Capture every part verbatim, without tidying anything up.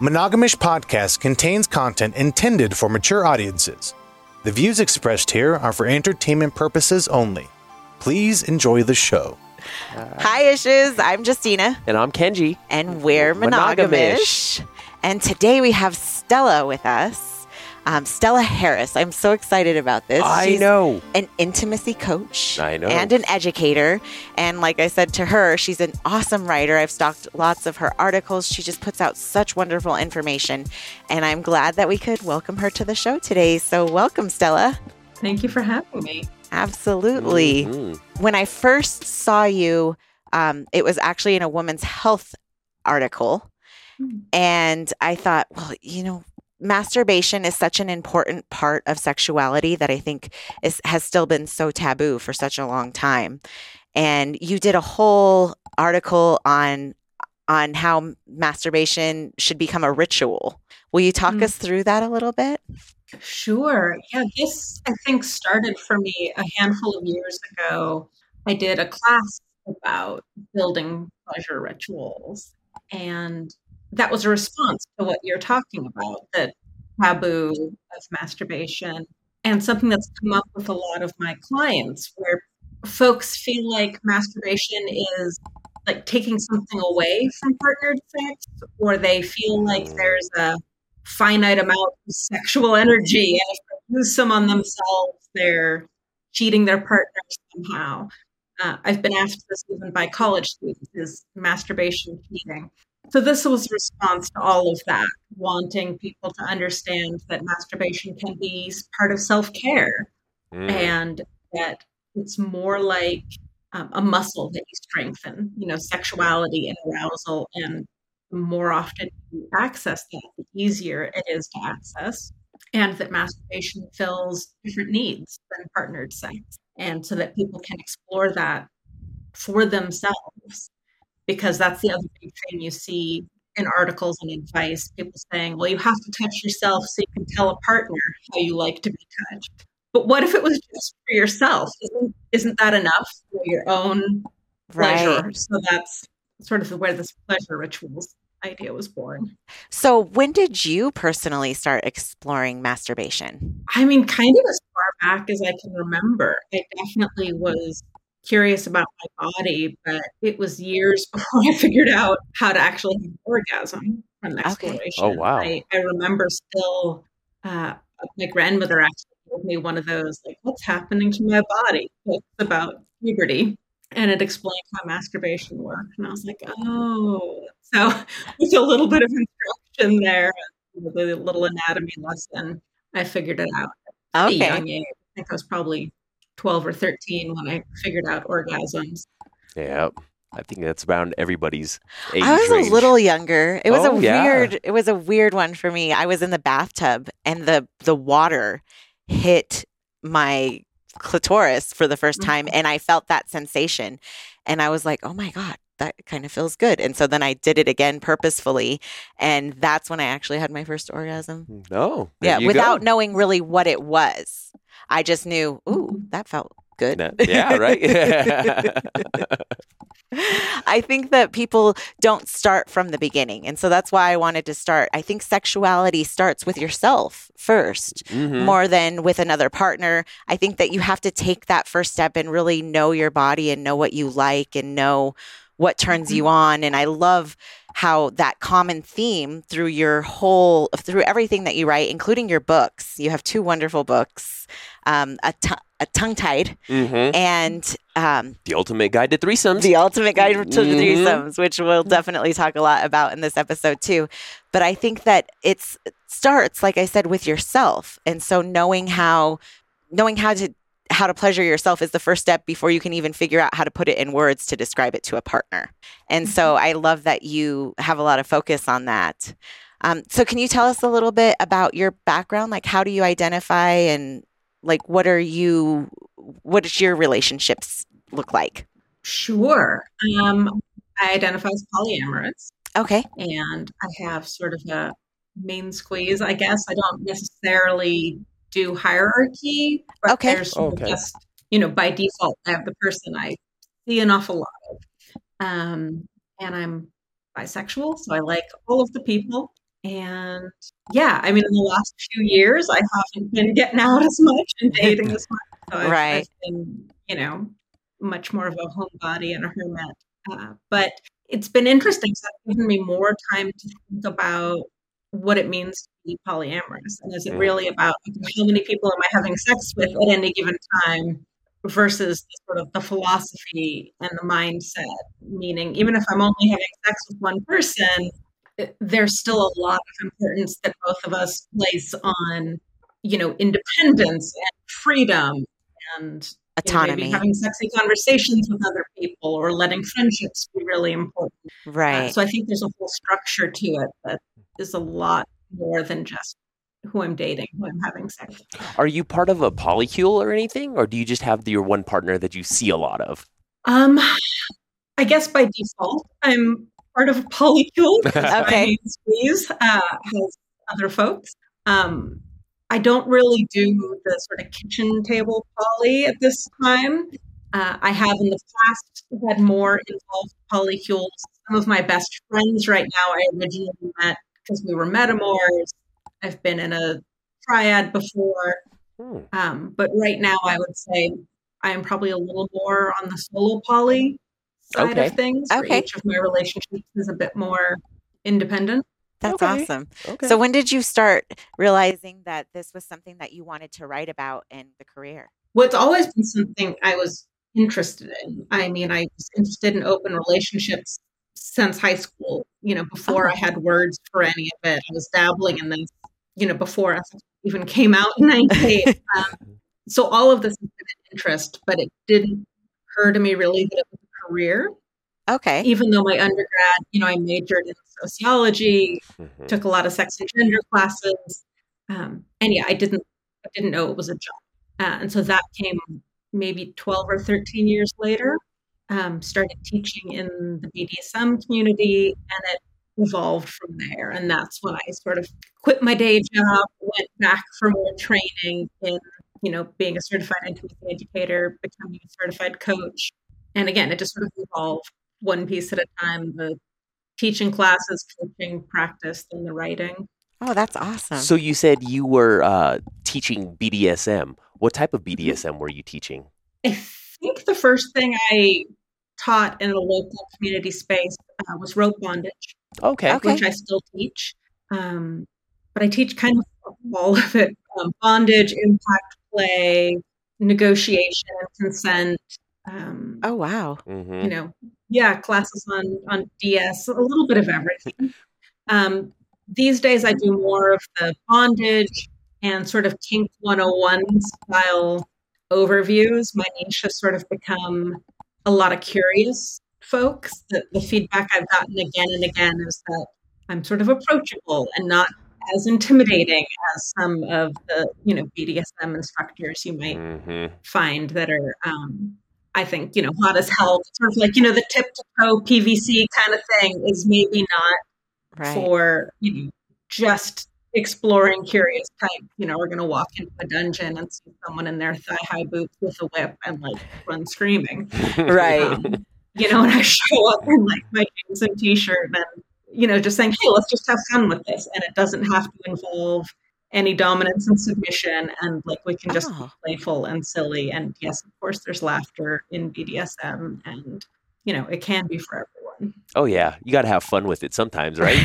Monogamish podcast contains content intended for mature audiences. The views expressed here are for entertainment purposes only. Please enjoy the show. Hi, Ishes. I'm Justina. And I'm Kenji. And we're Monogamish. Monogamish. And today we have Stella with us. Um, Stella Harris. I'm so excited about this. I She's know. An intimacy coach. I know. And an educator. And like I said to her, she's an awesome writer. I've stalked lots of her articles. She just puts out such wonderful information. And I'm glad that we could welcome her to the show today. So welcome, Stella. Thank you for having me. Absolutely. Mm-hmm. When I first saw you, um, it was actually in a Women's Health article. Mm. And I thought, well, you know, masturbation is such an important part of sexuality that I think is, has still been so taboo for such a long time. And you did a whole article on on how masturbation should become a ritual. Will you talk mm. us through that a little bit? Sure. Yeah, this, I think, started for me a handful of years ago. I did a class about building pleasure rituals, and that was a response to what you're talking about, the taboo of masturbation, and something that's come up with a lot of my clients, where folks feel like masturbation is like taking something away from partnered sex, or they feel like there's a finite amount of sexual energy, and if they lose some on themselves, they're cheating their partner somehow. Uh, I've been asked this even by college students, is masturbation cheating? So this was a response to all of that, wanting people to understand that masturbation can be part of self-care mm. and that it's more like um, a muscle that you strengthen, you know, sexuality and arousal, and the more often you access that, the easier it is to access, and that masturbation fills different needs than partnered sex, and so that people can explore that for themselves, because that's the other big thing you see in articles and advice, people saying, well, you have to touch yourself so you can tell a partner how you like to be touched. But what if it was just for yourself? Isn't, isn't that enough for your own pleasure? Right. So that's sort of where this pleasure rituals idea was born. So when did you personally start exploring masturbation? I mean, kind of as far back as I can remember. I definitely was curious about my body, but it was years before I figured out how to actually have an orgasm from exploration. Okay. Oh, wow. I, I remember still, uh, my grandmother actually gave me one of those, like, what's happening to my body? It's about puberty. And it explained how masturbation worked. And I was like, oh, so with a little bit of instruction there, with a little anatomy lesson, I figured it out. Okay. At a young age. I think I was probably twelve or thirteen when I figured out orgasms. Yeah. I think that's around everybody's age. I was range. a little younger. It was oh, a yeah. weird, it was a weird one for me. I was in the bathtub and the, the water hit my clitoris for the first time, and I felt that sensation, and I was like, oh my God, that kind of feels good. And so then I did it again purposefully, and that's when I actually had my first orgasm. No, yeah, without go. knowing really what it was. I just knew, ooh, that felt good. No, yeah, right. I think that people don't start from the beginning. And so that's why I wanted to start. I think sexuality starts with yourself first, mm-hmm. more than with another partner. I think that you have to take that first step and really know your body and know what you like and know what turns you on. And I love how that common theme through your whole, through everything that you write, including your books. You have two wonderful books, um, a t- a tongue-tied, mm-hmm. and um, The Ultimate Guide to Threesomes. The Ultimate Guide to mm-hmm. Threesomes, which we'll definitely talk a lot about in this episode too. But I think that it's, it starts, like I said, with yourself. And so knowing how, knowing how to how to pleasure yourself is the first step before you can even figure out how to put it in words to describe it to a partner. And mm-hmm. so I love that you have a lot of focus on that. Um, so can you tell us a little bit about your background? Like, how do you identify, and like, what are you, what does your relationships look like? Sure. Um, I identify as polyamorous. Okay. And I have sort of a main squeeze, I guess. I don't necessarily do hierarchy, but okay. there's okay. just, you know, by default, I have the person I see an awful lot of. Um, and I'm bisexual, so I like all of the people. And yeah, I mean, in the last few years, I haven't been getting out as much and dating as much. So I've, right. I've been, you know, much more of a homebody and a hermit. Uh, but it's been interesting. So it's given me more time to think about what it means to be polyamorous. And is it really about how many people am I having sex with at any given time versus sort of the philosophy and the mindset? Meaning, even if I'm only having sex with one person, there's still a lot of importance that both of us place on, you know, independence and freedom and autonomy, you know, having sexy conversations with other people or letting friendships be really important. Right. Uh, so I think there's a whole structure to it that is a lot more than just who I'm dating, who I'm having sex with. Are you part of a polycule or anything? Or do you just have your one partner that you see a lot of? Um, I guess by default, I'm part of a polycule. Okay. Squeeze uh, has other folks. Um, I don't really do the sort of kitchen table poly at this time. Uh, I have in the past had more involved polycules. Some of my best friends right now I originally met because we were metamors. I've been in a triad before. Hmm. Um, but right now I would say I am probably a little more on the solo poly side okay. of things. Okay. Each of my relationships is a bit more independent. That's okay. awesome. Okay. So when did you start realizing that this was something that you wanted to write about in the career? Well, it's always been something I was interested in. I mean, I was interested in open relationships since high school, you know, before oh. I had words for any of it. I was dabbling in this, you know, before I even came out in ninety-eight. um, so all of this has been an interest, but it didn't occur to me really that it was a career. Okay. Even though my undergrad, you know, I majored in sociology, mm-hmm. took a lot of sex and gender classes, um, and yeah, I didn't, I didn't know it was a job, uh, and so that came maybe twelve or thirteen years later. Um, started teaching in the B D S M community, and it evolved from there. And that's when I sort of quit my day job, went back for more training in, you know, being a certified intimacy educator, becoming a certified coach, and again, it just sort of evolved. One piece at a time, the teaching classes, coaching, practice, and the writing. Oh, that's awesome. So you said you were uh, teaching B D S M. What type of B D S M were you teaching? I think the first thing I taught in a local community space uh, was rope bondage. Okay. Which okay. I still teach. Um, but I teach kind of all of it. Um, bondage, impact play, negotiation, consent. Um, oh, wow. Mm-hmm. You know, yeah, classes on, on D S, a little bit of everything. Um, these days I do more of the bondage and sort of kink one oh one style overviews. My niche has sort of become a lot of curious folks. The, the feedback I've gotten again and again is that I'm sort of approachable and not as intimidating as some of the, you know, B D S M instructors you might mm-hmm. find that are... Um, I think, you know, hot as hell, sort of like, you know, the tip to toe P V C kind of thing is maybe not right. for, you know, just exploring curious type. You know, we're going to walk into a dungeon and see someone in their thigh high boots with a whip and like run screaming. Right. Um, you know, and I show up in like my jeans and t-shirt and, you know, just saying, hey, let's just have fun with this. And it doesn't have to involve any dominance and submission, and like we can just oh. be playful and silly. And yes, of course, there's laughter in B D S M, and you know it can be for everyone. Oh yeah, you got to have fun with it sometimes, right?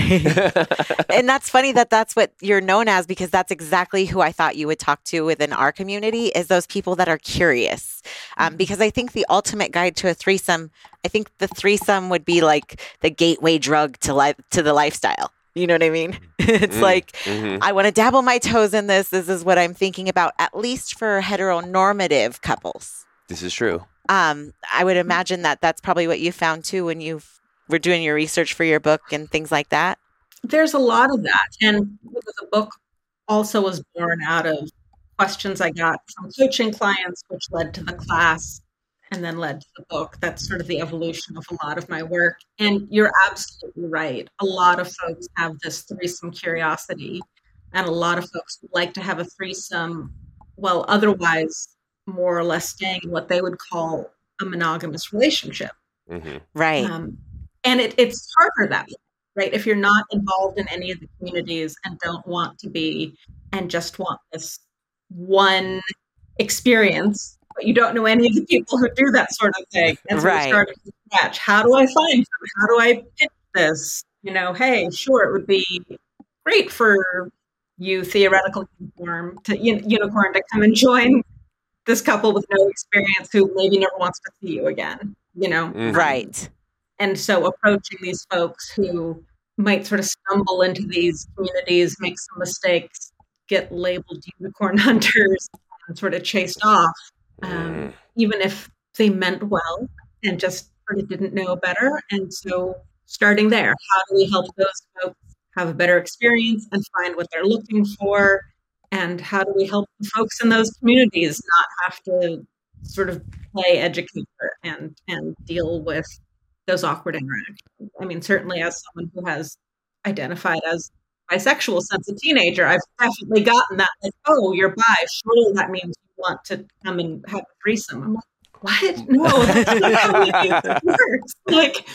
And that's funny that that's what you're known as, because that's exactly who I thought you would talk to within our community is those people that are curious. Um, because I think the ultimate guide to a threesome, I think the threesome would be like the gateway drug to life to the lifestyle. You know what I mean? It's mm, like, mm-hmm. I want to dabble my toes in this. This is what I'm thinking about, at least for heteronormative couples. This is true. Um, I would imagine that that's probably what you found too when you were doing your research for your book and things like that. There's a lot of that. And the book also was born out of questions I got from coaching clients, which led to the class and then led to the book. That's sort of the evolution of a lot of my work. And you're absolutely right. A lot of folks have this threesome curiosity, and a lot of folks like to have a threesome while otherwise more or less staying in what they would call a monogamous relationship. Mm-hmm. Right. Um, and it, it's harder that way. right? If you're not involved in any of the communities and don't want to be, and just want this one experience, but you don't know any of the people who do that sort of thing. And so right. we started to scratch. How do I find them? How do I pitch this? You know, hey, sure, it would be great for you, theoretical unicorn, to, you, unicorn, to come and join this couple with no experience who maybe never wants to see you again, you know? Right. Um, and so approaching these folks who might sort of stumble into these communities, make some mistakes, get labeled unicorn hunters, and sort of chased off, um, mm. even if they meant well and just sort of didn't know better. And so starting there, how do we help those folks have a better experience and find what they're looking for? And how do we help the folks in those communities not have to sort of play educator and, and deal with those awkward interactions? I mean, certainly as someone who has identified as bisexual since a teenager, I've definitely gotten that, like, oh, you're bi, surely that means you want to come and have a threesome. I'm like, what? No, that's not how we do this works. Like,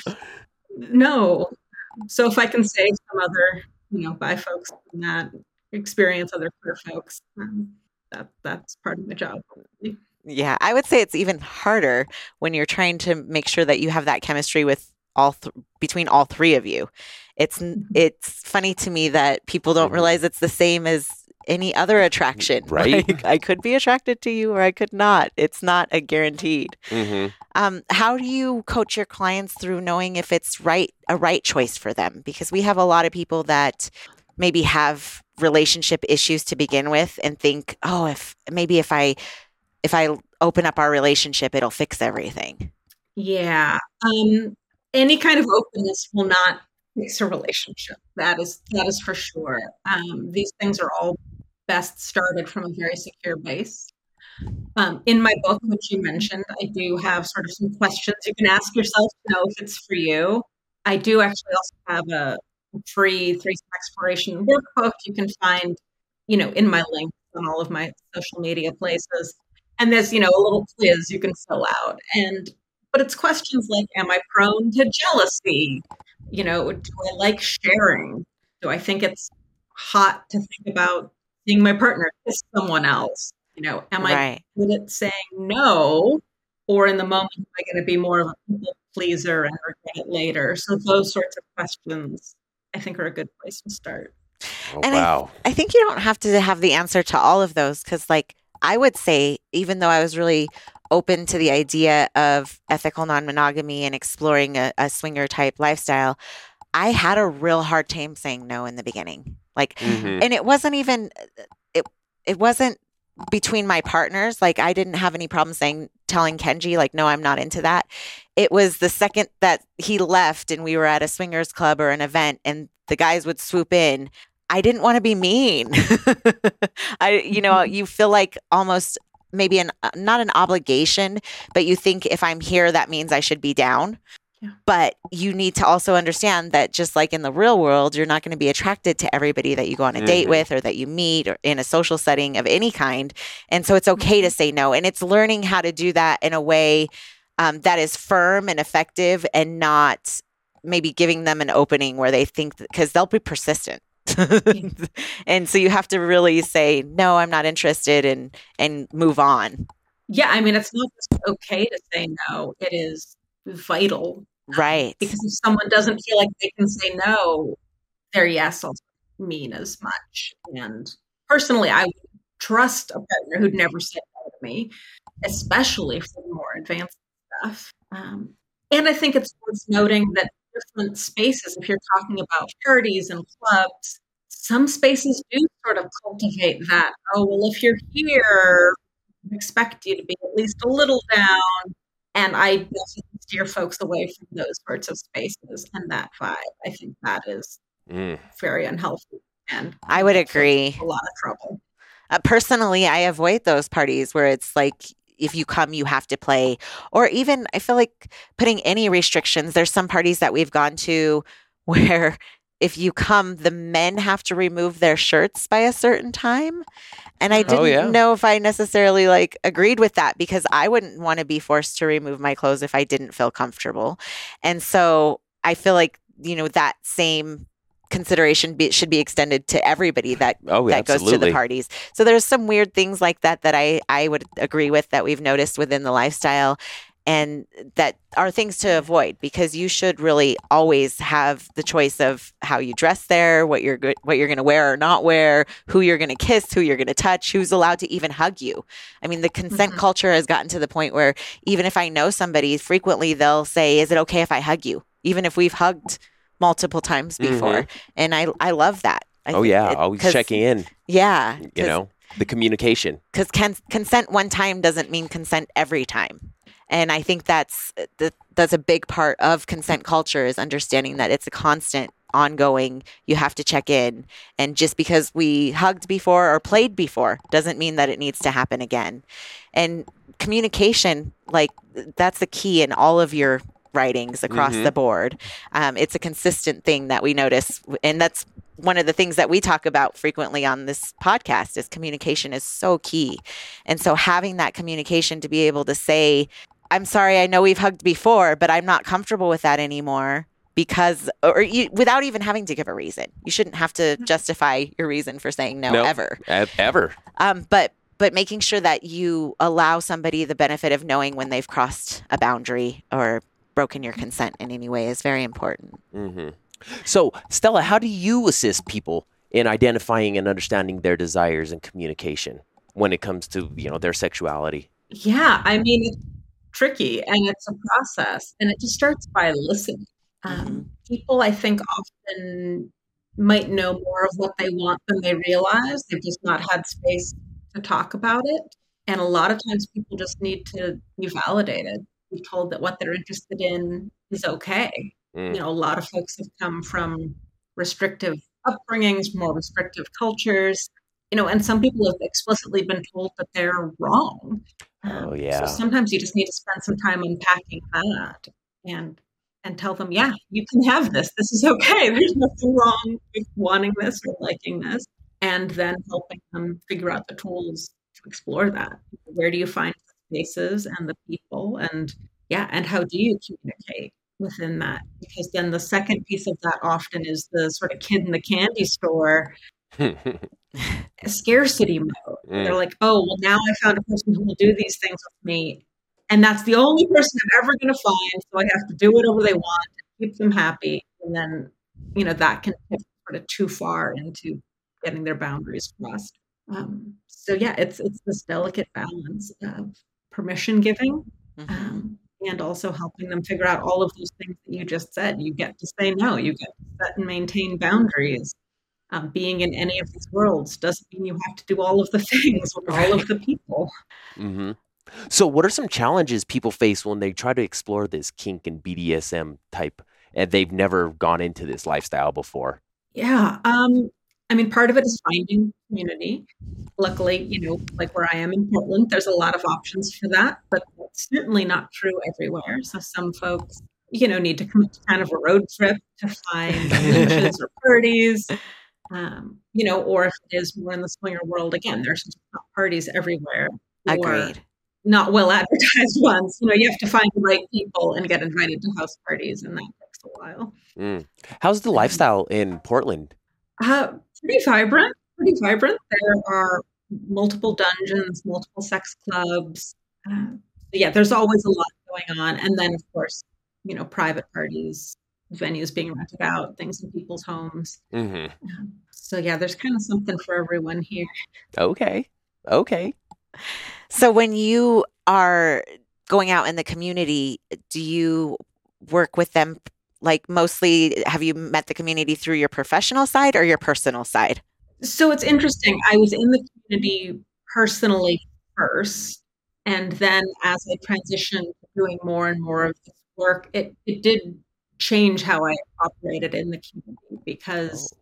no. So if I can save some other, you know, bi folks from that experience, other queer folks, um, that that's part of my job. Really. Yeah, I would say it's even harder when you're trying to make sure that you have that chemistry with all th- between all three of you. It's it's funny to me that people don't realize it's the same as any other attraction. Right. Like, I could be attracted to you or I could not. It's not a guaranteed. Mm-hmm. Um, how do you coach your clients through knowing if it's right a right choice for them? Because we have a lot of people that maybe have relationship issues to begin with and think, oh, if maybe if I if I open up our relationship, it'll fix everything. Yeah. Um, any kind of openness will not fix a relationship. That is that is for sure. Um, these things are all best started from a very secure base. Um, in my book, which you mentioned, I do have sort of some questions you can ask yourself to know if it's for you. I do actually also have a free threesome exploration workbook you can find, you know, in my links on all of my social media places. And there's, you know, a little quiz you can fill out. And but it's questions like, am I prone to jealousy? You know, do I like sharing? Do I think it's hot to think about seeing my partner kiss someone else? You know, am right. I good at saying no? Or in the moment, am I going to be more of a people pleaser and regret it later? So those sorts of questions, I think, are a good place to start. Oh, and wow. I, I think you don't have to have the answer to all of those, because, like, I would say, even though I was really open to the idea of ethical non-monogamy and exploring a, a swinger type lifestyle, I had a real hard time saying no in the beginning. Like, mm-hmm. and it wasn't even, it, it wasn't between my partners. Like, I didn't have any problem saying, telling Kenji, like, no, I'm not into that. It was the second that he left and we were at a swingers club or an event and the guys would swoop in, I didn't want to be mean. I, you know, you feel like almost maybe an not an obligation, but you think if I'm here, that means I should be down. Yeah. But you need to also understand that just like in the real world, you're not going to be attracted to everybody that you go on a mm-hmm. date with or that you meet or in a social setting of any kind. And so it's okay to say no. And it's learning how to do that in a way um, that is firm and effective and not maybe giving them an opening where they think, because they'll be persistent. And so you have to really say, no, I'm not interested, and and move on. Yeah. I mean, it's not just okay to say no. It is vital. Right. Because if someone doesn't feel like they can say no, their yes also doesn't mean as much. And personally, I would trust a partner who'd never said no to me, especially for more advanced stuff. Um, and I think it's worth noting that different spaces, if you're talking about parties and clubs, some spaces do sort of cultivate that. Oh, well, if you're here, we expect you to be at least a little down. And I definitely steer folks away from those sorts of spaces and that vibe. I think that is mm. very unhealthy. And I would agree. A lot of trouble. Uh, personally, I avoid those parties where it's like, if you come, you have to play. Or even, I feel like putting any restrictions. There's some parties that we've gone to where if you come, the men have to remove their shirts by a certain time. And I didn't oh, yeah. know if I necessarily like agreed with that, because I wouldn't want to be forced to remove my clothes if I didn't feel comfortable. And so I feel like you know, that same consideration be, should be extended to everybody that oh, yeah, that goes absolutely. to the parties. So there's some weird things like that that I, I would agree with that we've noticed within the lifestyle, and that are things to avoid, because you should really always have the choice of how you dress there, what you're go- what you're going to wear or not wear, who you're going to kiss, who you're going to touch, who's allowed to even hug you. I mean, the consent mm-hmm. culture has gotten to the point where even if I know somebody, frequently they'll say, is it okay if I hug you? Even if we've hugged multiple times before. Mm-hmm. And I I love that. I oh, yeah. It, always checking in. Yeah. You know, the communication. Because con- consent one time doesn't mean consent every time. And I think that's that, that's a big part of consent culture, is understanding that it's a constant, ongoing, you have to check in. And just because we hugged before or played before doesn't mean that it needs to happen again. And communication, like, that's the key in all of your writings across mm-hmm. the board. Um, it's a consistent thing that we notice. And that's one of the things that we talk about frequently on this podcast, is communication is so key. And so having that communication to be able to say, I'm sorry, I know we've hugged before, but I'm not comfortable with that anymore, because, or you, without even having to give a reason. You shouldn't have to justify your reason for saying no, no ever. Ever. Um, but but making sure that you allow somebody the benefit of knowing when they've crossed a boundary or broken your consent in any way is very important. Mm-hmm. So, Stella, how do you assist people in identifying and understanding their desires and communication when it comes to, you know, their sexuality? Yeah, I mean, tricky, and it's a process, and it just starts by listening. Um, mm-hmm. People, I think, often might know more of what they want than they realize. They've just not had space to talk about it, and a lot of times people just need to be validated, be told that what they're interested in is okay. Mm. You know, a lot of folks have come from restrictive upbringings, more restrictive cultures, you know, and some people have explicitly been told that they're wrong. Oh, yeah. So sometimes you just need to spend some time unpacking that and and tell them, yeah, you can have this. This is okay. There's nothing wrong with wanting this or liking this. And then helping them figure out the tools to explore that. Where do you find the spaces and the people? And yeah, and how do you communicate within that? Because then the second piece of that often is the sort of kid in the candy store scarcity mode. Mm. They're like, oh, well, now I found a person who will do these things with me, and that's the only person I'm ever going to find, so I have to do whatever they want to keep them happy. And then, you know, that can tip sort of too far into getting their boundaries crossed. Um, so yeah, it's it's this delicate balance of permission giving, mm-hmm. um, and also helping them figure out all of those things that you just said. You get to say no, you get to set and maintain boundaries. Um, being in any of these worlds doesn't mean you have to do all of the things with all of the people. Mm-hmm. So what are some challenges people face when they try to explore this kink and B D S M type, and they've never gone into this lifestyle before? Yeah. Um, I mean, part of it is finding community. Luckily, you know, like where I am in Portland, there's a lot of options for that, but it's certainly not true everywhere. So some folks, you know, need to commit to kind of a road trip to find lunches or parties. Um, you know, or if it is more in the swinger world, again, there's parties everywhere. Agreed. Not well advertised ones. You know, you have to find the right people and get invited to house parties, and that takes a while. Mm. How's the lifestyle in Portland? Uh, pretty vibrant. Pretty vibrant. There are multiple dungeons, multiple sex clubs. Uh, yeah, there's always a lot going on. And then, of course, you know, private parties, venues being rented out, things in people's homes. Mm-hmm. Um, so yeah, there's kind of something for everyone here. Okay. Okay. So when you are going out in the community, do you work with them? Like, mostly, have you met the community through your professional side or your personal side? So it's interesting. I was in the community personally first. And then as I transitioned to doing more and more of this work, it, it did change how I operated in the community, because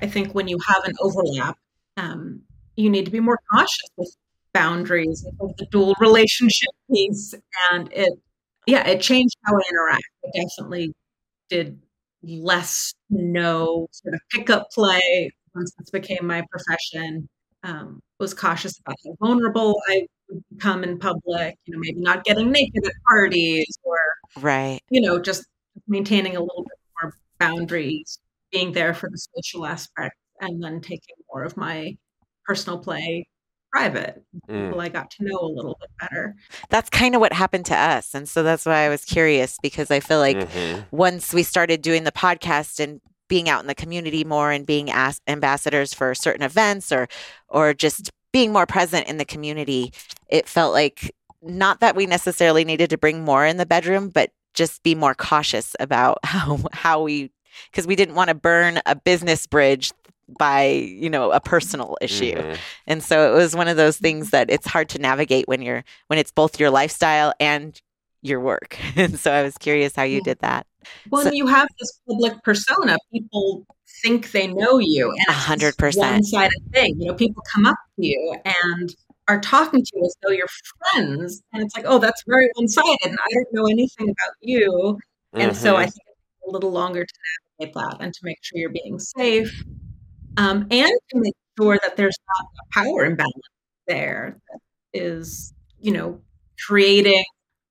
I think when you have an overlap, um, you need to be more cautious with boundaries and the dual relationship piece. And it, yeah, it changed how I interact. I definitely did less no sort of pickup play once this became my profession. Um, was cautious about how vulnerable I would become in public. You know, maybe not getting naked at parties, or right, you know, just maintaining a little bit more boundaries, being there for the social aspect, and then taking more of my personal play private. Mm. People I got to know a little bit better. That's kind of what happened to us. And so that's why I was curious, because I feel like mm-hmm. once we started doing the podcast and being out in the community more and being as- ambassadors for certain events or or just being more present in the community, it felt like not that we necessarily needed to bring more in the bedroom, but just be more cautious about how how we, because we didn't want to burn a business bridge by, you know, a personal issue. Mm-hmm. And so it was one of those things that it's hard to navigate when you're, when it's both your lifestyle and your work. And so I was curious how you yeah. did that. Well, so, you have this public persona. People think they know you. A hundred percent. One-sided thing. You know, people come up to you and are talking to you as though you're friends. And it's like, oh, that's very one-sided. And I don't know anything about you. And mm-hmm. so I think it's a little longer to navigate that and to make sure you're being safe. Um, and to make sure that there's not a power imbalance there that is, you know, creating,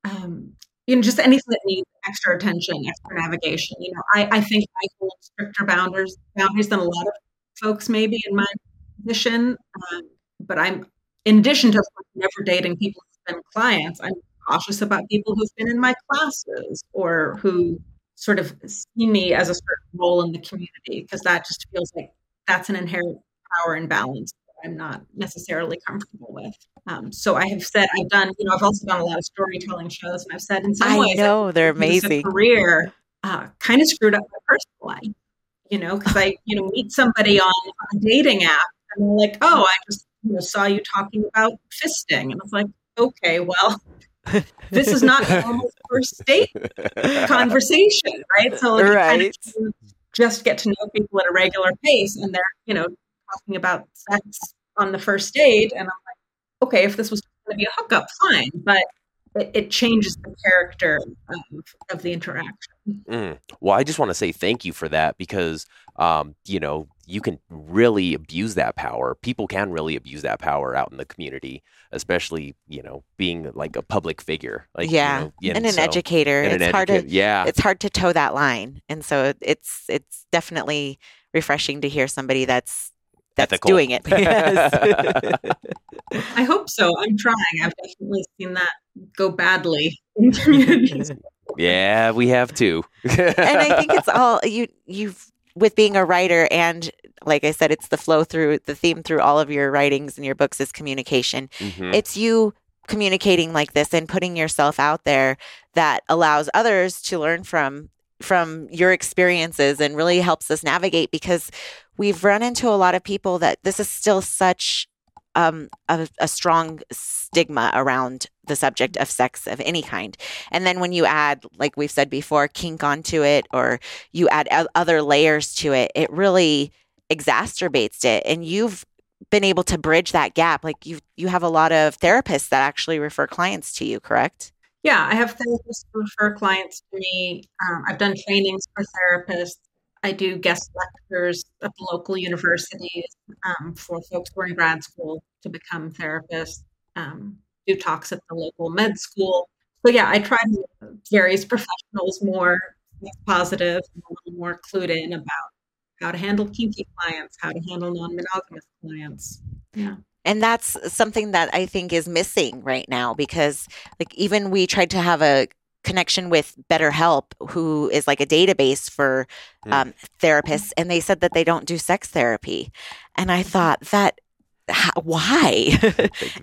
um, you know, just anything that needs extra attention, extra navigation. You know, I, I think I hold stricter boundaries boundaries than a lot of folks maybe in my position. Um, but I'm, in addition to never dating people who've been clients, I'm cautious about people who've been in my classes or who sort of see me as a certain role in the community, because that just feels like that's an inherent power imbalance that I'm not necessarily comfortable with. Um, so I have said, I've done, you know, I've also done a lot of storytelling shows, and I've said in some I ways, know, they're amazing. Career uh, kind of screwed up my personal life, you know, because I, you know, meet somebody on, on a dating app and they're like, oh, I just you know, saw you talking about fisting. And it's like, okay, well, this is not a normal first date conversation, right? So like, right. Kind of just get to know people at a regular pace, and they're, you know, talking about sex on the first date. And I'm like, okay, if this was going to be a hookup, fine, but it, it changes the character of, of the interaction. Mm. Well, I just want to say thank you for that, because, um, you know, you can really abuse that power. People can really abuse that power out in the community, especially, you know, being like a public figure. Like, yeah. You know, and, and an so, educator. And it's an hard educator. to, yeah. It's hard to toe that line. And so it's, it's definitely refreshing to hear somebody that's, That's ethical. Doing it. Yes. I hope so. I'm trying. I've definitely seen that go badly in communities. Yeah, we have too. And I think it's all you. You've with being a writer, and like I said, it's the flow through the theme through all of your writings and your books is communication. Mm-hmm. It's you communicating like this and putting yourself out there that allows others to learn from. from your experiences and really helps us navigate, because we've run into a lot of people that this is still such um, a, a strong stigma around the subject of sex of any kind. And then when you add, like we've said before, kink onto it, or you add o- other layers to it, it really exacerbates it. And you've been able to bridge that gap. Like you you have a lot of therapists that actually refer clients to you, correct? Yeah, I have therapists who refer clients to me. Um, I've done trainings for therapists. I do guest lectures at the local universities um, for folks who are in grad school to become therapists. Um, do talks at the local med school. So yeah, I try to make various professionals more positive, and a little more clued in about how to handle kinky clients, how to handle non-monogamous clients. Yeah. And that's something that I think is missing right now, because like even we tried to have a connection with BetterHelp, who is like a database for um, therapists, and they said that they don't do sex therapy. And I thought that how, why?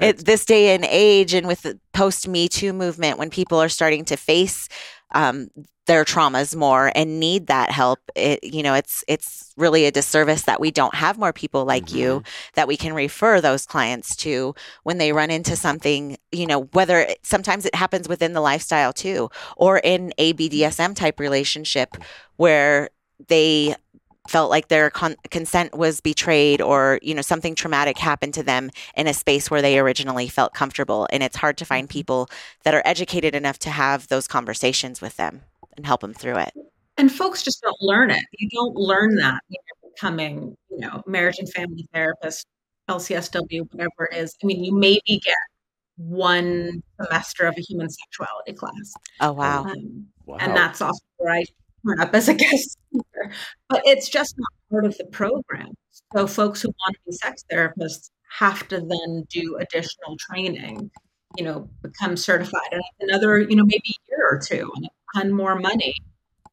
It, this day and age, and with the post Me Too movement, when people are starting to face um, their traumas more and need that help, it, you know, it's it's really a disservice that we don't have more people like mm-hmm. you that we can refer those clients to when they run into something, you know, whether it, sometimes it happens within the lifestyle too, or in a B D S M type relationship where they felt like their con- consent was betrayed, or, you know, something traumatic happened to them in a space where they originally felt comfortable. And it's hard to find people that are educated enough to have those conversations with them and help them through it. And folks just don't learn it. You don't learn that, you know, becoming, you know, marriage and family therapist, L C S W, whatever it is. I mean, you maybe get one semester of a human sexuality class. Oh, wow. Um, wow. And that's often where I turn up as a guest speaker, but it's just not part of the program. So folks who want to be sex therapists have to then do additional training, you know, become certified in another, you know, maybe a year or two and a ton more money.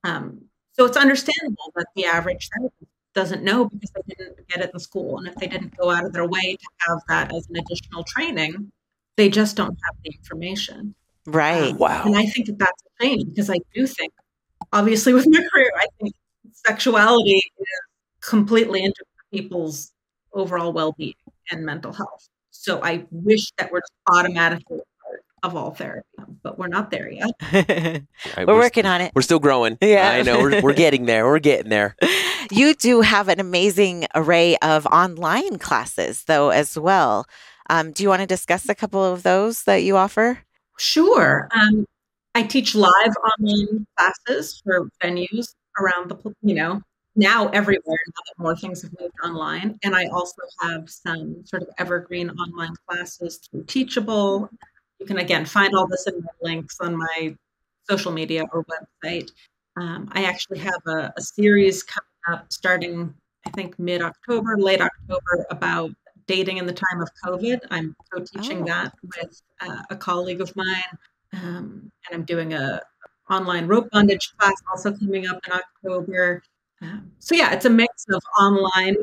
Um, so it's understandable that the average therapist doesn't know because they didn't get it in school. And if they didn't go out of their way to have that as an additional training, they just don't have the information. Right. Um, wow. And I think that that's a shame because I do think, obviously with my career, I think sexuality is completely into people's overall well-being and mental health. So I wish that we're automatically part of all therapy, but we're not there yet. right, we're, we're working st- on it. We're still growing. Yeah, I know. We're, we're getting there. We're getting there. You do have an amazing array of online classes, though, as well. Um, do you want to discuss a couple of those that you offer? Sure. Um, I teach live online classes for venues around the, you know, now everywhere, now that more things have moved online. And I also have some sort of evergreen online classes through Teachable. You can, again, find all this in the links on my social media or website. Um, I actually have a, a series coming up starting, I think, mid-October, late October, about dating in the time of COVID. I'm co-teaching oh. that with uh, a colleague of mine. Um, and I'm doing a online rope bondage class also coming up in October. Um, so yeah, it's a mix of online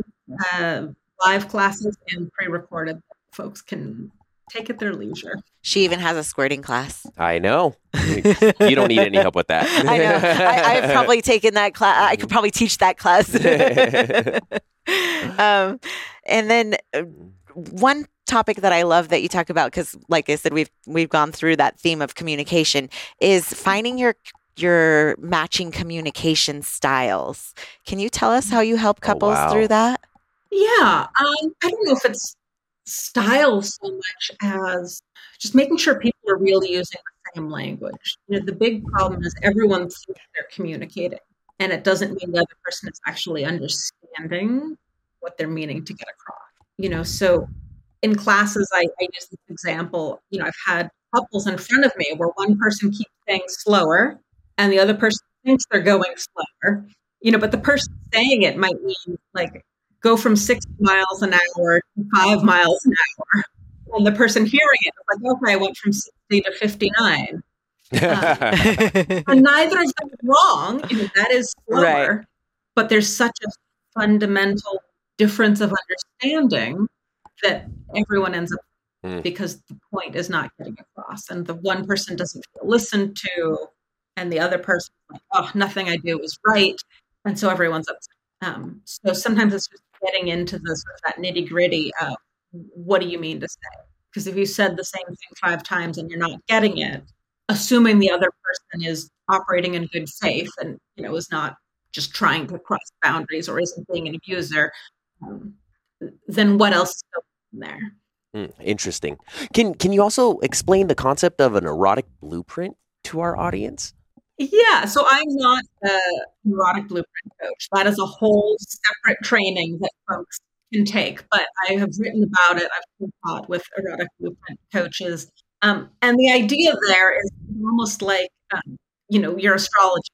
uh, live classes and pre-recorded. Folks can take at their leisure. She even has a squirting class. I know. You don't need any help with that. I know. I, I've probably taken that class. I could probably teach that class. um, and then one topic that I love that you talk about, because like I said, we've we've gone through that theme of communication, is finding your your matching communication styles. Can you tell us how you help couples oh, wow. through that? Yeah. Um, I don't know if it's style so much as just making sure people are really using the same language. You know, the big problem is everyone thinks they're communicating, and it doesn't mean the other person is actually understanding what they're meaning to get across. You know, so in classes, I, I use this example. You know, I've had couples in front of me where one person keeps saying slower, and the other person thinks they're going slower, you know, but the person saying it might mean like go from six miles an hour to five miles an hour. And the person hearing it is like, okay, I went from sixty to fifty-nine. Um, and neither of them is wrong. You know, that is slower, right. But there's such a fundamental difference of understanding that everyone ends up mm. because the point is not getting across. And the one person doesn't feel listened to. And the other person, like, oh, nothing I do is right. And so everyone's upset. Um, so sometimes it's just getting into the sort of that nitty gritty of what do you mean to say? Because if you said the same thing five times and you're not getting it, assuming the other person is operating in good faith and, you know, is not just trying to cross boundaries or isn't being an abuser, um, then what else is going on there? Mm, interesting. Can Can you also explain the concept of an erotic blueprint to our audience? Yeah, so I'm not the erotic blueprint coach. That is a whole separate training that folks can take, but I have written about it. I've taught with erotic blueprint coaches. Um, and the idea there is almost like, um, you know, your astrology.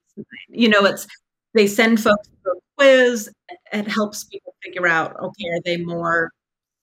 You know, it's they send folks to a quiz. It helps people figure out, okay, are they more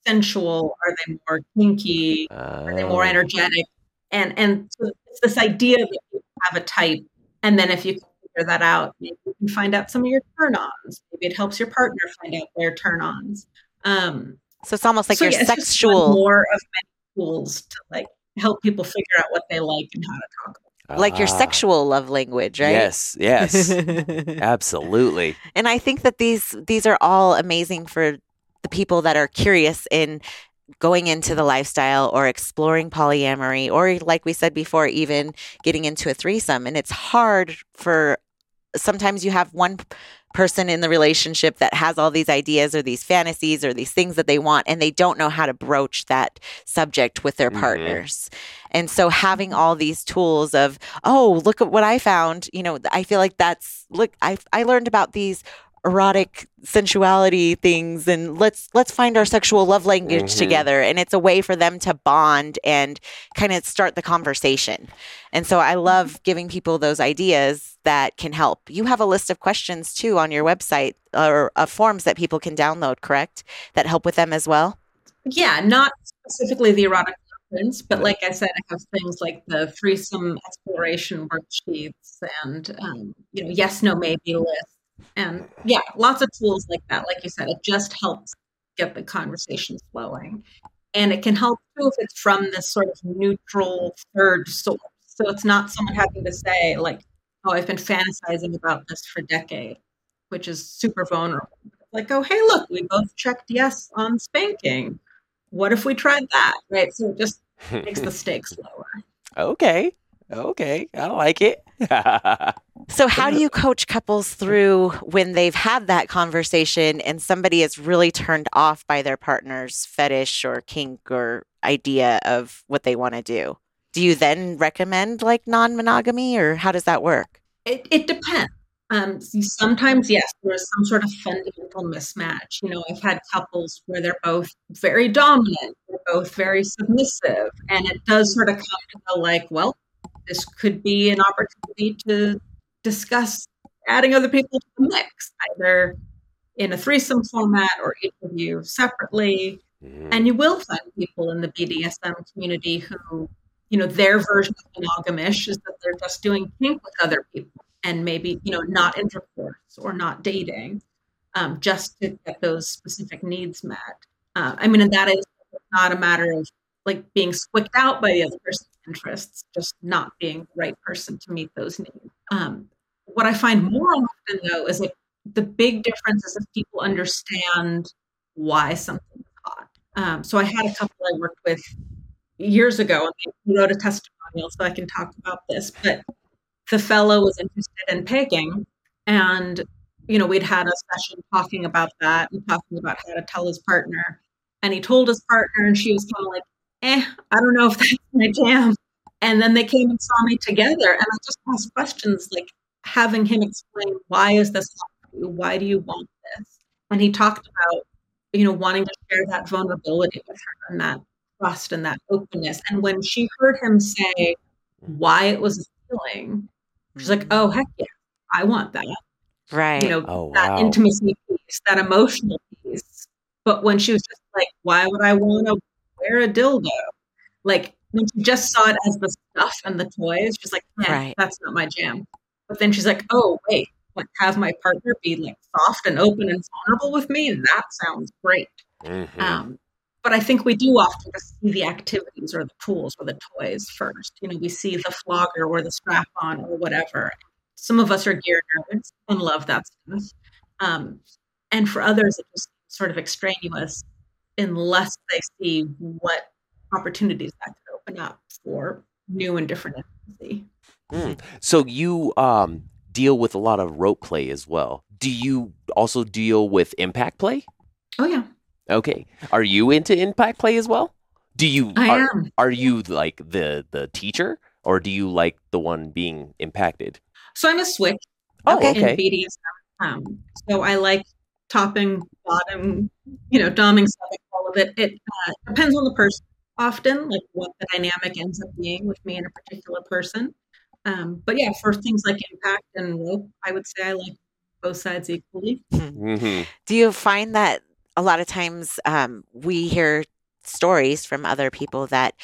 sensual? Are they more kinky? Uh... Are they more energetic? And, and so it's this idea that you have a type. And then if you can figure that out, maybe you can find out some of your turn-ons. Maybe it helps your partner find out their turn-ons. Um, so it's almost like so your yeah, sexual... It's just more of many tools to like help people figure out what they like and how to talk about it. Like ah. your sexual love language, right? Yes, yes. Absolutely. And I think that these these are all amazing for the people that are curious in going into the lifestyle or exploring polyamory, or like we said before, even getting into a threesome. And it's hard for sometimes you have one person in the relationship that has all these ideas or these fantasies or these things that they want, and they don't know how to broach that subject with their partners. Mm-hmm. And so having all these tools of, oh, look at what I found, you know, I feel like that's, look, I I learned about these erotic sensuality things, and let's let's find our sexual love language mm-hmm. together. And it's a way for them to bond and kind of start the conversation. And so I love giving people those ideas that can help. You have a list of questions too on your website, or uh, forms that people can download, correct? That help with them as well? Yeah, not specifically the erotic conference, but like I said, I have things like the threesome exploration worksheets and um, you know, yes, no, maybe lists. And yeah, lots of tools like that. Like you said, it just helps get the conversation flowing. And it can help too if it's from this sort of neutral third source. So it's not someone having to say like, oh, I've been fantasizing about this for decades, which is super vulnerable. Like, oh, hey, look, we both checked yes on spanking. What if we tried that? Right. So it just makes the stakes lower. Okay. Okay. I like it. So how do you coach couples through when they've had that conversation and somebody is really turned off by their partner's fetish or kink or idea of what they want to do? Do you then recommend like non-monogamy, or how does that work? It, it depends. Um, sometimes, yes, there is some sort of fundamental mismatch. You know, I've had couples where they're both very dominant, they're both very submissive, and it does sort of come to the like, well, this could be an opportunity to discuss adding other people to the mix, either in a threesome format or each of you separately. Mm-hmm. And you will find people in the B D S M community who, you know, their version of monogamish is that they're just doing kink with other people and maybe, you know, not intercourse or not dating, um, just to get those specific needs met. Uh, I mean, and that is not a matter of like being squicked out by the other person's interests, just not being the right person to meet those needs. Um, what I find more often, though, is like the big difference is if people understand why something's hot. Um, so I had a couple I worked with years ago, and they wrote a testimonial, so I can talk about this. But the fellow was interested in pegging, and you know, we'd had a session talking about that and talking about how to tell his partner. And he told his partner, and she was kind of like, eh, I don't know if that's my jam. And then they came and saw me together, and I just asked questions like having him explain, why is this hot for you? Why do you want this? And he talked about, you know, wanting to share that vulnerability with her and that trust and that openness. And when she heard him say why it was a feeling, she's like, oh, heck yeah, I want that. Right. You know, oh, that wow. intimacy piece, that emotional piece. But when she was just like, why would I want to wear a dildo? Like, when she just saw it as the stuff and the toys, she's like, man, right. that's not my jam. But then she's like, oh, wait, like have my partner be like soft and open and vulnerable with me? And that sounds great. Mm-hmm. Um, but I think we do often just see the activities or the tools or the toys first. You know, we see the flogger or the strap on or whatever. Some of us are gear nerds and love that stuff. Um, and for others, it just sort of extraneous unless they see what opportunities that could open up for new and different intimacy. Mm. So you um, deal with a lot of rope play as well. Do you also deal with impact play? Oh, yeah. Okay. Are you into impact play as well? Do you? I are, am. Are you like the, the teacher, or do you like the one being impacted? So I'm a switch. Oh, okay. In B D S M. Um, so I like topping, bottom, you know, doming, subbing, all of it. It uh, depends on the person. Often, like what the dynamic ends up being with me and a particular person. Um, but yeah, for things like impact and rope, I would say I like both sides equally. Mm-hmm. Do you find that a lot of times um, we hear stories from other people that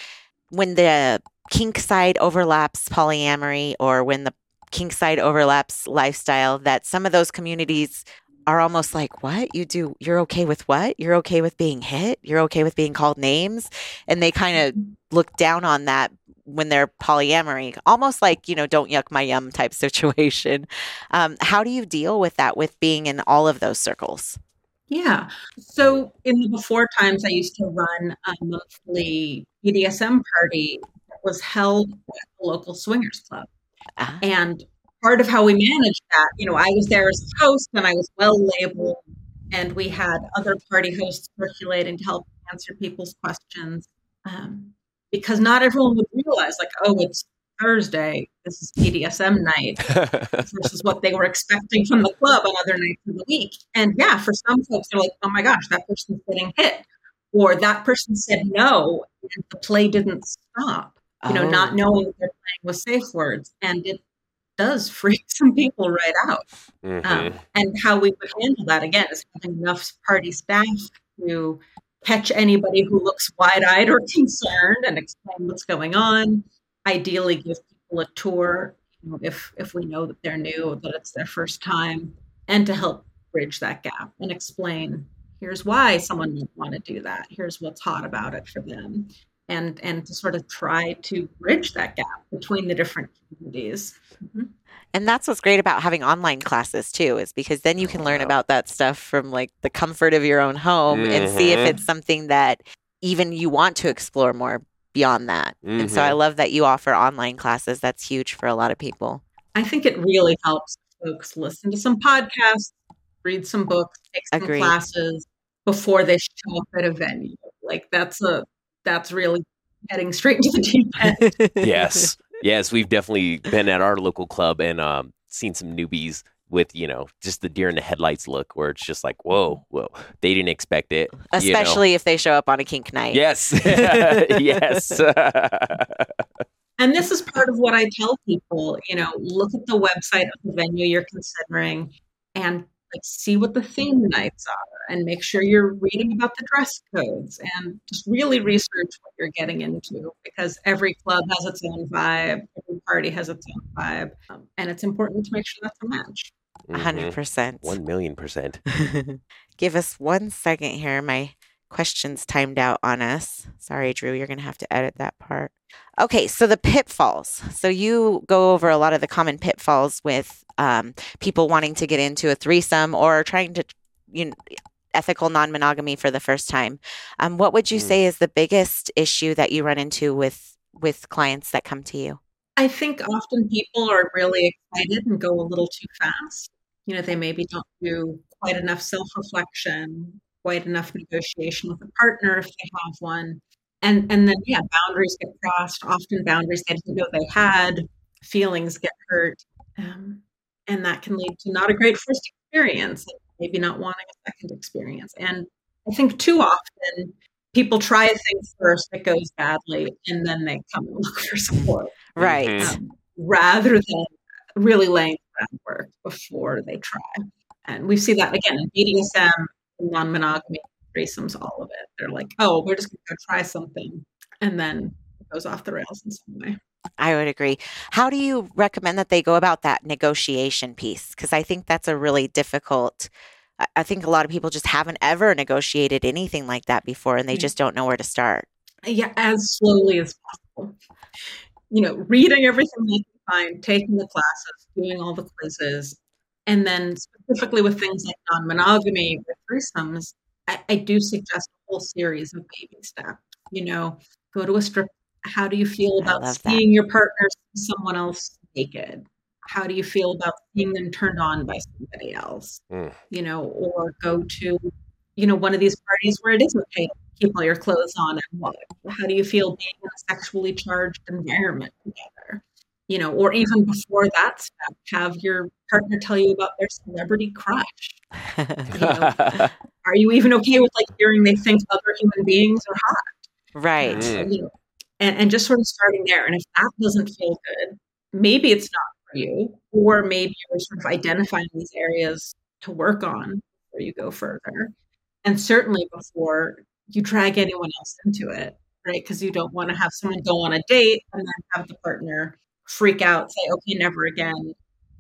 when the kink side overlaps polyamory, or when the kink side overlaps lifestyle, that some of those communities are almost like, what you do, you're okay with what? You're okay with being hit? You're okay with being called names? And they kind of look down on that when they're polyamory, almost like, you know, don't yuck my yum type situation. Um, how do you deal with that with being in all of those circles? Yeah. So in the before times, I used to run a monthly B D S M party that was held at the local swingers club. Uh-huh. And part of how we managed that, you know, I was there as a host and I was well labeled, and we had other party hosts circulating to help answer people's questions, um, because not everyone would realize like, oh, it's Thursday, this is B D S M night versus what they were expecting from the club on other nights of the week. And yeah, for some folks, they're like, oh my gosh, that person's getting hit, or that person said no, and the play didn't stop, you know, oh. not knowing that they're playing with safe words. And it does freak some people right out. Mm-hmm. Um, and how we would handle that, again, is having enough party staff to catch anybody who looks wide-eyed or concerned and explain what's going on. Ideally, give people a tour, you know, if if we know that they're new, that it's their first time, and to help bridge that gap and explain, here's why someone would want to do that. Here's what's hot about it for them. And and to sort of try to bridge that gap between the different communities. Mm-hmm. And that's what's great about having online classes too, is because then you can learn about that stuff from like the comfort of your own home, mm-hmm. and see if it's something that even you want to explore more beyond that. Mm-hmm. And so I love that you offer online classes. That's huge for a lot of people. I think it really helps folks listen to some podcasts, read some books, take some Agreed. classes before they show up at a venue. Like that's a That's really heading straight to the deep end. Yes. Yes. We've definitely been at our local club and um, seen some newbies with, you know, just the deer in the headlights look, where it's just like, whoa, whoa, they didn't expect it. Especially you know. if they show up on a kink night. Yes. Yes. And this is part of what I tell people, you know, look at the website of the venue you're considering and like see what the theme nights are, and make sure you're reading about the dress codes, and just really research what you're getting into, because every club has its own vibe, every party has its own vibe, um, and it's important to make sure that's a match. one hundred percent. Mm-hmm. one million percent. Give us one second here. My question's timed out on us. Sorry, Drew, you're going to have to edit that part. Okay, so the pitfalls. So you go over a lot of the common pitfalls with um, people wanting to get into a threesome or trying to, you know, ethical non-monogamy for the first time. Um, what would you say is the biggest issue that you run into with with clients that come to you? I think often people are really excited and go a little too fast. You know, they maybe don't do quite enough self-reflection, quite enough negotiation with a partner if they have one. And and then, yeah, boundaries get crossed, often boundaries they didn't know they had, feelings get hurt, um, and that can lead to not a great first experience, and maybe not wanting a second experience. And I think too often people try things first, it goes badly, and then they come and look for support. Right. Um, rather than really laying the groundwork before they try. And we see that, again, in B D S M, non-monogamy, threesomes, all of it. They're like, oh, we're just going to try something. And then it goes off the rails in some way. I would agree. How do you recommend that they go about that negotiation piece? Because I think that's a really difficult, I think a lot of people just haven't ever negotiated anything like that before, and they just don't know where to start. Yeah, as slowly as possible. You know, reading everything they can find, taking the classes, doing all the quizzes, and then specifically with things like non-monogamy or threesomes, I, I do suggest a whole series of baby steps. You know, go to a strip. How do you feel about seeing that. your partner see someone else naked? How do you feel about seeing them turned on by somebody else? Mm. You know, or go to, you know, one of these parties where it is okay to keep all your clothes on and what. How do you feel being in a sexually charged environment together? You know, or even before that step, have your partner tell you about their celebrity crush. You know, are you even okay with like hearing they think other human beings are hot? Right. Mm. You know, and, and just sort of starting there. And if that doesn't feel good, maybe it's not for you, or maybe you're sort of identifying these areas to work on before you go further. And certainly before you drag anyone else into it, right? Because you don't want to have someone go on a date and then have the partner freak out, say, okay, never again.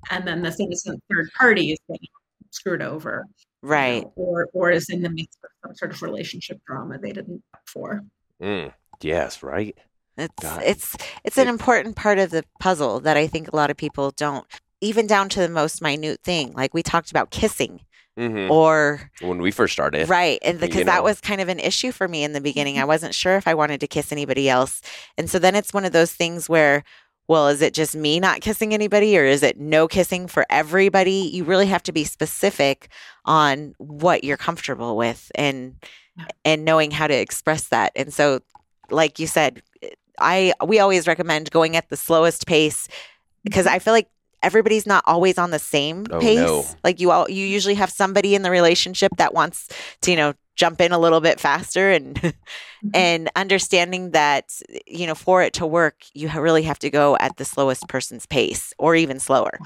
And then this innocent third party is getting screwed over. Right. You know, or or is in the midst of some sort of relationship drama they didn't opt for. Mm, yes, right. It's God. it's it's an important part of the puzzle that I think a lot of people don't, even down to the most minute thing. Like we talked about kissing. Mm-hmm. Or when we first started. Right. And because that know. was kind of an issue for me in the beginning. I wasn't sure if I wanted to kiss anybody else. And so then it's one of those things where, well, is it just me not kissing anybody, or is it no kissing for everybody? You really have to be specific on what you're comfortable with, and and knowing how to express that. And so, like you said, I we always recommend going at the slowest pace, because I feel like everybody's not always on the same oh, pace. No. Like you all, you usually have somebody in the relationship that wants to, you know, jump in a little bit faster, and mm-hmm. and understanding that, you know, for it to work, you really have to go at the slowest person's pace or even slower.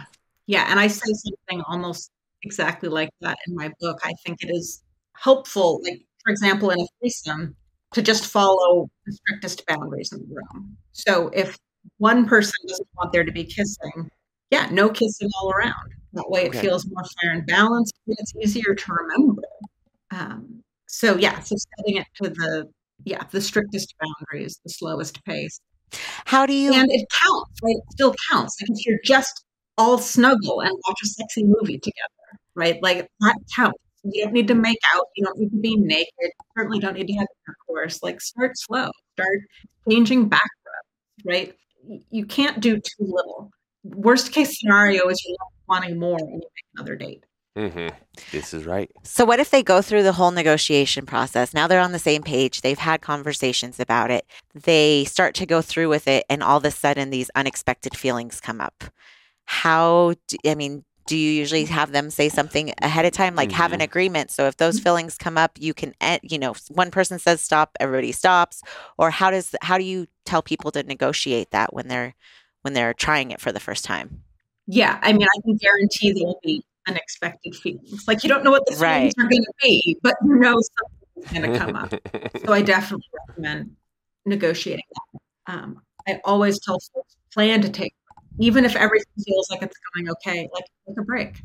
Yeah. And I say something almost exactly like that in my book. I think it is helpful, like, for example, in a threesome, to just follow the strictest boundaries in the room. So if one person doesn't want there to be kissing, yeah, no kissing all around. That way it okay. feels more fair and balanced. And it's easier to remember. Um, so yeah, so setting it to the, yeah, the strictest boundaries, the slowest pace. How do you... And it counts, right? It still counts. Like if you're just all snuggle and watch a sexy movie together, right? Like that counts. You don't need to make out. You don't need to be naked. You certainly don't need to have intercourse. Like start slow. Start changing backgrounds, right? You can't do too little. Worst case scenario is you're not wanting more and you make another date. Mm-hmm. This is right. So what if they go through the whole negotiation process? Now they're on the same page. They've had conversations about it. They start to go through with it, and all of a sudden these unexpected feelings come up. How, do, I mean, do you usually have them say something ahead of time, like mm-hmm. have an agreement? So if those feelings come up, you can, you know, one person says stop, everybody stops. Or how does, how do you tell people to negotiate that when they're, when they're trying it for the first time? Yeah. I mean, I can guarantee there will be unexpected feelings. Like you don't know what the feelings right. are going to be, but you know something's going to come up. So I definitely recommend negotiating that. Um, I always tell folks, plan to take, even if everything feels like it's going okay, like take a break,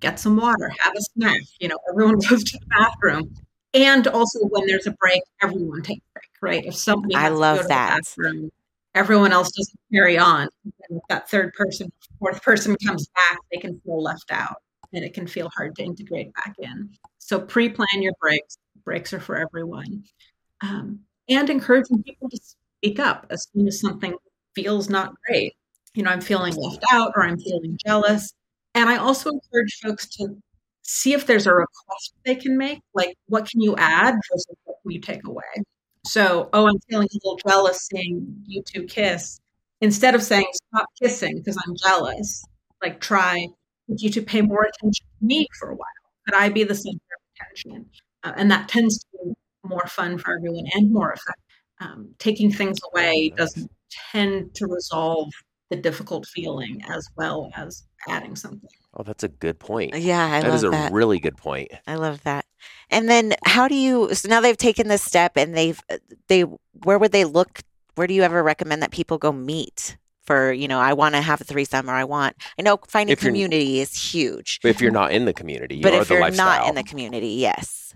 get some water, have a snack, you know, everyone goes to the bathroom. And also when there's a break, everyone takes a break, right? If somebody has I love to go that. To the bathroom, everyone else doesn't carry on. And if that third person, fourth person comes back, they can feel left out and it can feel hard to integrate back in. So pre-plan your breaks. Breaks are for everyone. Um, and encouraging people to speak up as soon as something feels not great. You know, I'm feeling left out or I'm feeling jealous. And I also encourage folks to see if there's a request they can make, like what can you add versus what can you take away? So, oh, I'm feeling a little jealous seeing you two kiss. Instead of saying stop kissing because I'm jealous, like try, would you two pay more attention to me for a while? Could I be the center of attention? Uh, and that tends to be more fun for everyone and more effective. Um, taking things away doesn't tend to resolve the difficult feeling as well as adding something. Oh, that's a good point. Yeah, I that love that. That is a really good point. I love that. And then how do you, so now they've taken this step and they've, they, where would they look? Where do you ever recommend that people go meet for, you know, I want to have a threesome or I want, I know finding community is huge. If you're not in the community, you but are if the you're lifestyle. Not in the community, yes.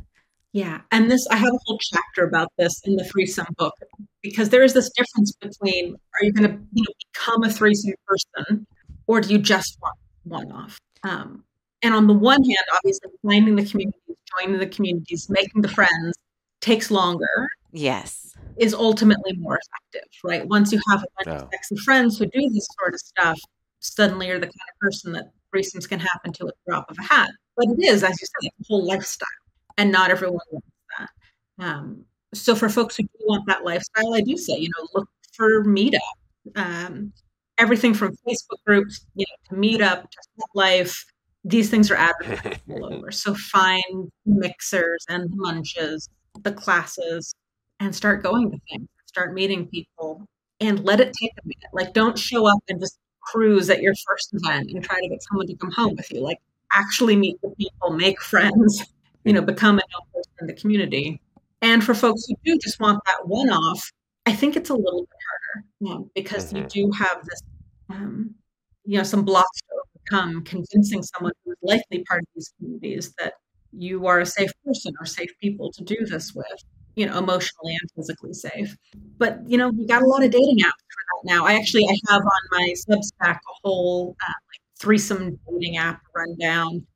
Yeah. And this, I have a whole chapter about this in the threesome book, because there is this difference between, are you going to you know, become a threesome person or do you just want one off? Um, and on the one hand, obviously finding the communities, joining the communities, making the friends takes longer. Yes. Is ultimately more effective, right? Once you have a bunch oh. of sexy friends who do this sort of stuff, suddenly you're the kind of person that threesomes can happen to at the drop of a hat. But it is, as you said, like a whole lifestyle. And not everyone wants that. Um, so for folks who do want that lifestyle, I do say, you know, look for meetup. Um, everything from Facebook groups, you know, to meetup, to life, these things are advertised all over. So find mixers and munches, the classes, and start going to things. Start meeting people and let it take a minute. Like don't show up and just cruise at your first event and try to get someone to come home with you. Like actually meet the people, make friends. You know, become a known person in the community. And for folks who do just want that one-off, I think it's a little bit harder, you know, because mm-hmm. you do have this, um, you know, some blocks to overcome, convincing someone who is likely part of these communities that you are a safe person or safe people to do this with, you know, emotionally and physically safe. But, you know, we got a lot of dating apps for that now. I actually, I have on my Substack a whole uh, like threesome dating app rundown.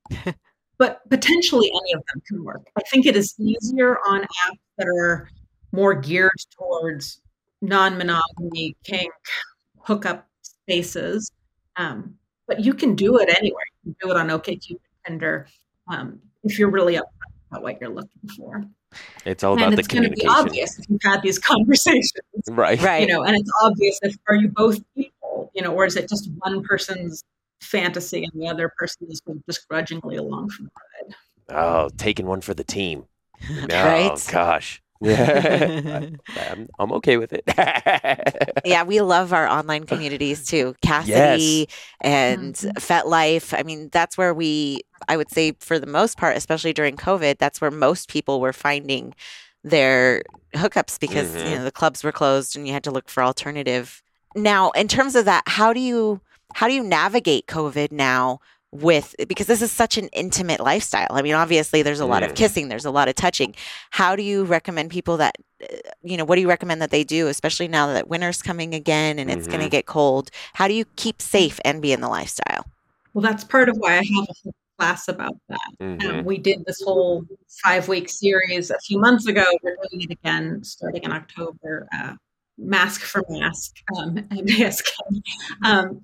But potentially any of them can work. I think it is easier on apps that are more geared towards non-monogamy, kink, hookup spaces. Um, but you can do it anywhere. You can do it on OkCupid, Tinder, um, if you're really upfront about what you're looking for. It's all and about it's the communication. It's going to be obvious if you've had these conversations. Right. Right. You know, and it's obvious if are you both people, you know, or is it just one person's fantasy and the other person is just grudgingly along for the ride? Oh, taking one for the team. No, right? Gosh. I, I'm, I'm okay with it. Yeah, we love our online communities too. Cassidy yes. and mm-hmm. FetLife. I mean, that's where we, I would say for the most part, especially during COVID, that's where most people were finding their hookups because mm-hmm. you know the clubs were closed and you had to look for alternative. Now, in terms of that, how do you how do you navigate COVID now? With because this is such an intimate lifestyle. I mean, obviously, there's a lot of kissing, there's a lot of touching. How do you recommend people that, you know, what do you recommend that they do, especially now that winter's coming again and it's mm-hmm. going to get cold? How do you keep safe and be in the lifestyle? Well, that's part of why I have a whole class about that. Mm-hmm. Um, we did this whole five week series a few months ago. We're doing it again starting in October. Uh, Mask for mask, um, M A S K. Um,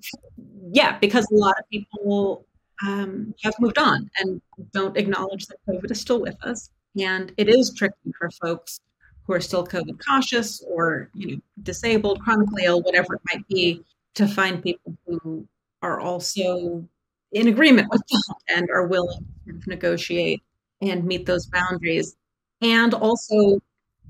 yeah, because a lot of people. Um, have moved on and don't acknowledge that COVID is still with us. And it is tricky for folks who are still COVID cautious or, you know, disabled, chronically ill, whatever it might be, to find people who are also in agreement with that and are willing to negotiate and meet those boundaries. And also,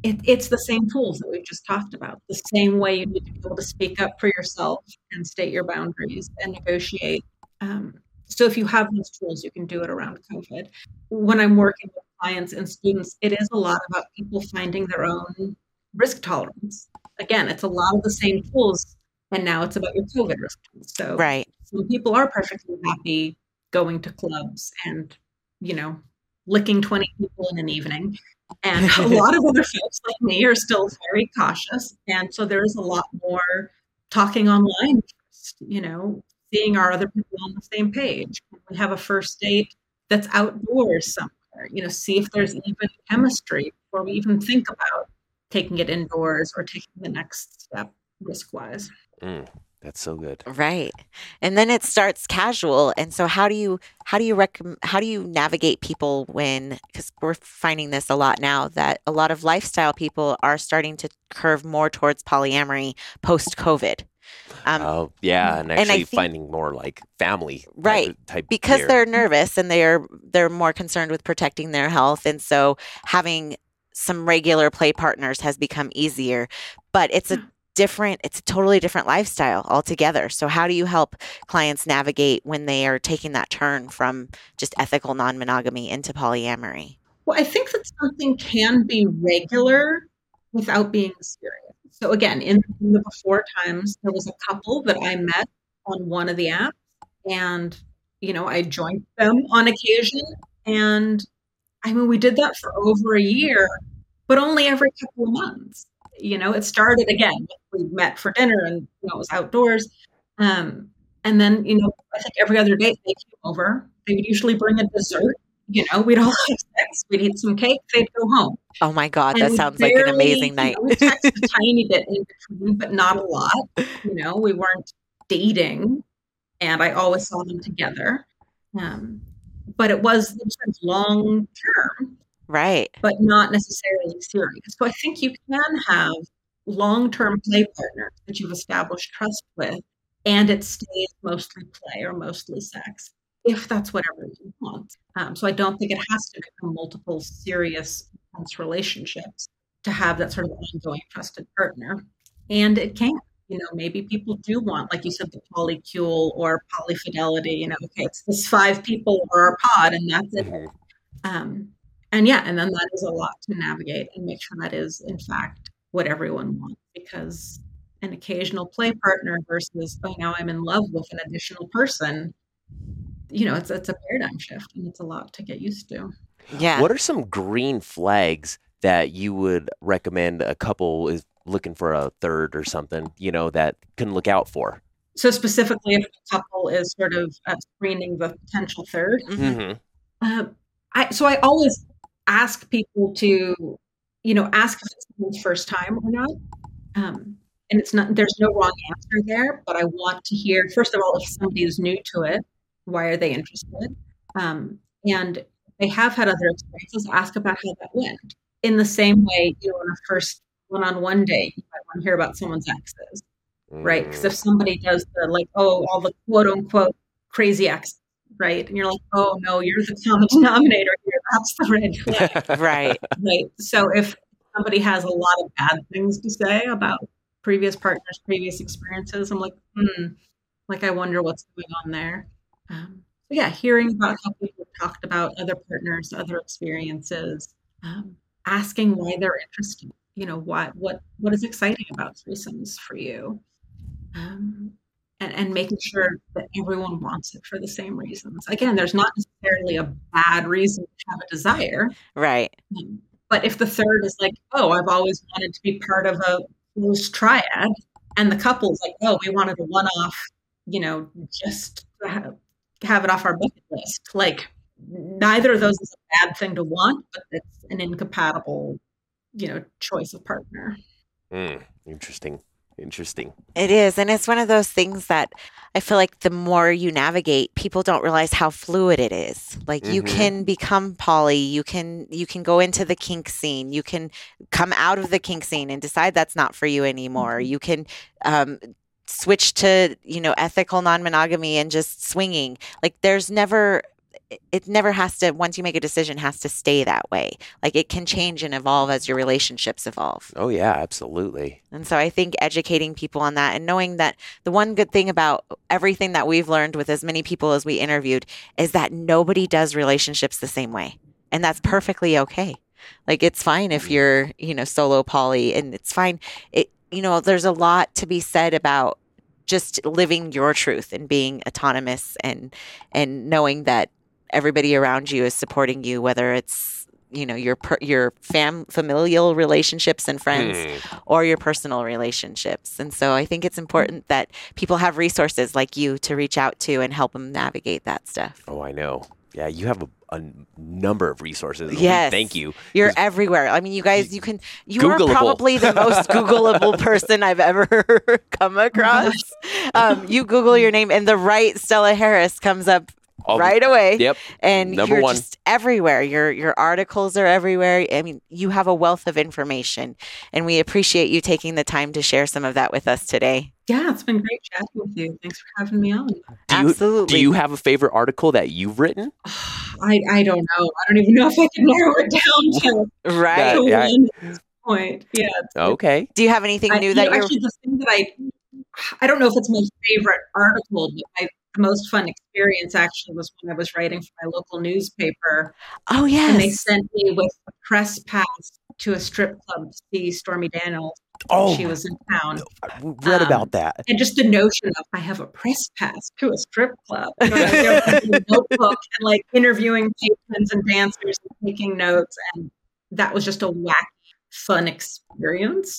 it, it's the same tools that we've just talked about, the same way you need to be able to speak up for yourself and state your boundaries and negotiate. Um, So if you have these tools, you can do it around COVID. When I'm working with clients and students, it is a lot about people finding their own risk tolerance. Again, it's a lot of the same tools, and now it's about your COVID risk tools. So right. some people are perfectly happy going to clubs and, you know, licking twenty people in an evening. And a lot of other folks like me are still very cautious. And so there is a lot more talking online first, you know, seeing our other people on the same page. We have a first date that's outdoors somewhere, you know, see if there's even chemistry before we even think about taking it indoors or taking the next step risk-wise. Mm, that's so good. Right. And then it starts casual. And so how do you, how do you recommend, how do you navigate people when, because we're finding this a lot now that a lot of lifestyle people are starting to curve more towards polyamory post-COVID. Um, oh yeah, and actually and think, finding more like family right type, type because care. They're nervous and they're they're more concerned with protecting their health, and so having some regular play partners has become easier. But it's a different, it's a totally different lifestyle altogether. So how do you help clients navigate when they are taking that turn from just ethical non-monogamy into polyamory? Well, I think that something can be regular without being serious. So again, in the before times, there was a couple that I met on one of the apps, and, you know, I joined them on occasion. And I mean, we did that for over a year, but only every couple of months. You know, it started again, we met for dinner and, you know, it was outdoors. Um, and then, you know, I think every other day they came over, they would usually bring a dessert. You know, we'd all have sex. We'd eat some cake. They'd go home. Oh my God, and that sounds barely, like an amazing night. You know, we text a tiny bit in between, but not a lot. You know, we weren't dating, and I always saw them together. Um, but it was, it was long term, right? But not necessarily serious. So I think you can have long term play partners that you've established trust with, and it stays mostly play or mostly sex, if that's whatever you want. Um, so I don't think it has to become multiple serious intense relationships to have that sort of ongoing trusted partner. And it can, you know, maybe people do want, like you said, the polycule or polyfidelity, you know, okay, it's this five people or our pod and that's it. Um, and yeah, and then that is a lot to navigate and make sure that is in fact what everyone wants, because an occasional play partner versus, oh, now I'm in love with an additional person, you know, it's it's a paradigm shift and it's a lot to get used to. Yeah. What are some green flags that you would recommend a couple is looking for a third or something, you know, that can look out for? So specifically if a couple is sort of uh, screening the potential third. Mm-hmm. Uh, I, so I always ask people to, you know, ask if it's someone's first time or not. Um, and it's not, there's no wrong answer there, but I want to hear, first of all, if somebody is new to it, why are they interested? Um, and they have had other experiences, ask about how that went. In the same way, you know, on a first one-on-one date, you might want to hear about someone's exes, right? Because if somebody does the like, oh, all the quote-unquote crazy exes, right? And you're like, oh no, you're the common denominator here. That's the red flag. right. Right. So if somebody has a lot of bad things to say about previous partners, previous experiences, I'm like, hmm, like I wonder what's going on there. Um, but yeah, hearing about how people talked about other partners, other experiences, um, asking why they're interested. You know, why, what what is exciting about threesomes for you? Um, and, and making sure that everyone wants it for the same reasons. Again, there's not necessarily a bad reason to have a desire. Right. Um, but if the third is like, oh, I've always wanted to be part of a close triad, and the couple's like, oh, we wanted a one-off, you know, just to have, have it off our bucket list. Like, neither of those is a bad thing to want, but it's an incompatible, you know, choice of partner. Mm, interesting. Interesting. It is. And it's one of those things that I feel like the more you navigate, people don't realize how fluid it is. Like mm-hmm. you can become poly, you can, you can go into the kink scene, you can come out of the kink scene and decide that's not for you anymore. You can, um, switch to, you know, ethical non-monogamy and just swinging. Like there's never, it never has to, once you make a decision, has to stay that way. Like it can change and evolve as your relationships evolve. Oh yeah, absolutely. And so I think educating people on that and knowing that the one good thing about everything that we've learned with as many people as we interviewed is that nobody does relationships the same way. And that's perfectly okay. Like it's fine if you're, you know, solo poly, and it's fine. It, you know, there's a lot to be said about just living your truth and being autonomous and, and knowing that everybody around you is supporting you, whether it's, you know, your per- your fam familial relationships and friends mm. or your personal relationships. And so I think it's important that people have resources like you to reach out to and help them navigate that stuff. Oh, I know. Yeah, you have a, a number of resources. Yes. Thank you. You're everywhere. I mean, you guys, you can, you Googleable. Are probably the most Googleable person I've ever come across. Um, you Google your name and the right Stella Harris comes up All right the, away. Yep. And Number you're one. Just everywhere. Your your articles are everywhere. I mean, you have a wealth of information, and we appreciate you taking the time to share some of that with us today. Yeah, it's been great chatting with you. Thanks for having me on. Do Absolutely. You, do you have a favorite article that you've written? I, I don't know. I don't even know if I can narrow it down to right to yeah, one I, at this point. Yeah. Okay. Do you have anything I, new that you know, you're actually the thing that I I don't know if it's my favorite article, but I The most fun experience actually was when I was writing for my local newspaper. Oh, yes. And they sent me with a press pass to a strip club to see Stormy Daniels. Oh, she was in town. No, I read um, about that. And just the notion of I have a press pass to a strip club. So I was a notebook and like interviewing patrons and dancers and taking notes. And that was just a wacky, fun experience.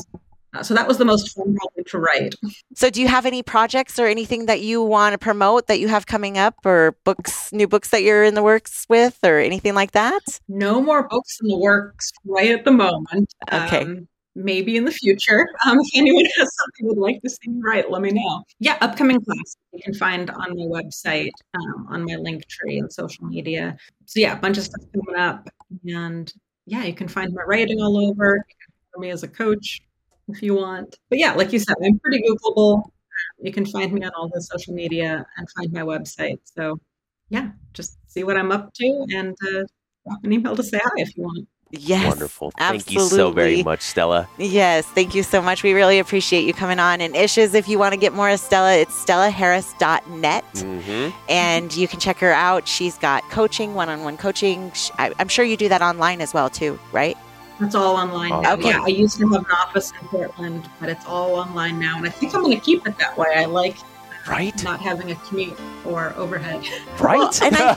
So that was the most fun probably to write. So do you have any projects or anything that you want to promote that you have coming up, or books, new books that you're in the works with or anything like that? No more books in the works right at the moment. Okay. Um, maybe in the future. Um, if anyone has something would like to see me write, let me know. Yeah, upcoming classes you can find on my website, um, on my Linktree and social media. So yeah, a bunch of stuff coming up. And yeah, you can find my writing all over. You can find me as a coach if you want. But yeah, like you said, I'm pretty Googleable. You can find me on all the social media and find my website. So yeah, just see what I'm up to and uh, drop an email to say hi if you want. Yes. Wonderful. Absolutely. Thank you so very much, Stella. Yes. Thank you so much. We really appreciate you coming on. And Ishes, if you want to get more of Stella, it's stella harris dot net. Mm-hmm. And you can check her out. She's got coaching, one-on-one coaching. I'm sure you do that online as well too, right? It's all online now. Okay. Yeah, I used to have an office in Portland, but it's all online now. And I think I'm going to keep it that way. I like right. not having a commute or overhead. Right. Well, and I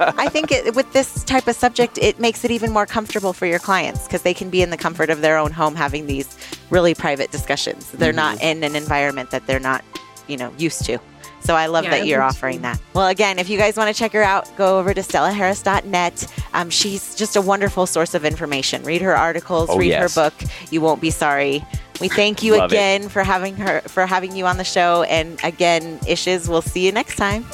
think, I think it, with this type of subject, it makes it even more comfortable for your clients because they can be in the comfort of their own home having these really private discussions. They're mm-hmm. not in an environment that they're not, you know, used to. So I love yeah, that you're offering that. Well, again, if you guys want to check her out, go over to stella harris dot net. Um, she's just a wonderful source of information. Read her articles, oh, read yes. her book. You won't be sorry. We thank you again it. for having her for having you on the show. And again, Ishes, we'll see you next time.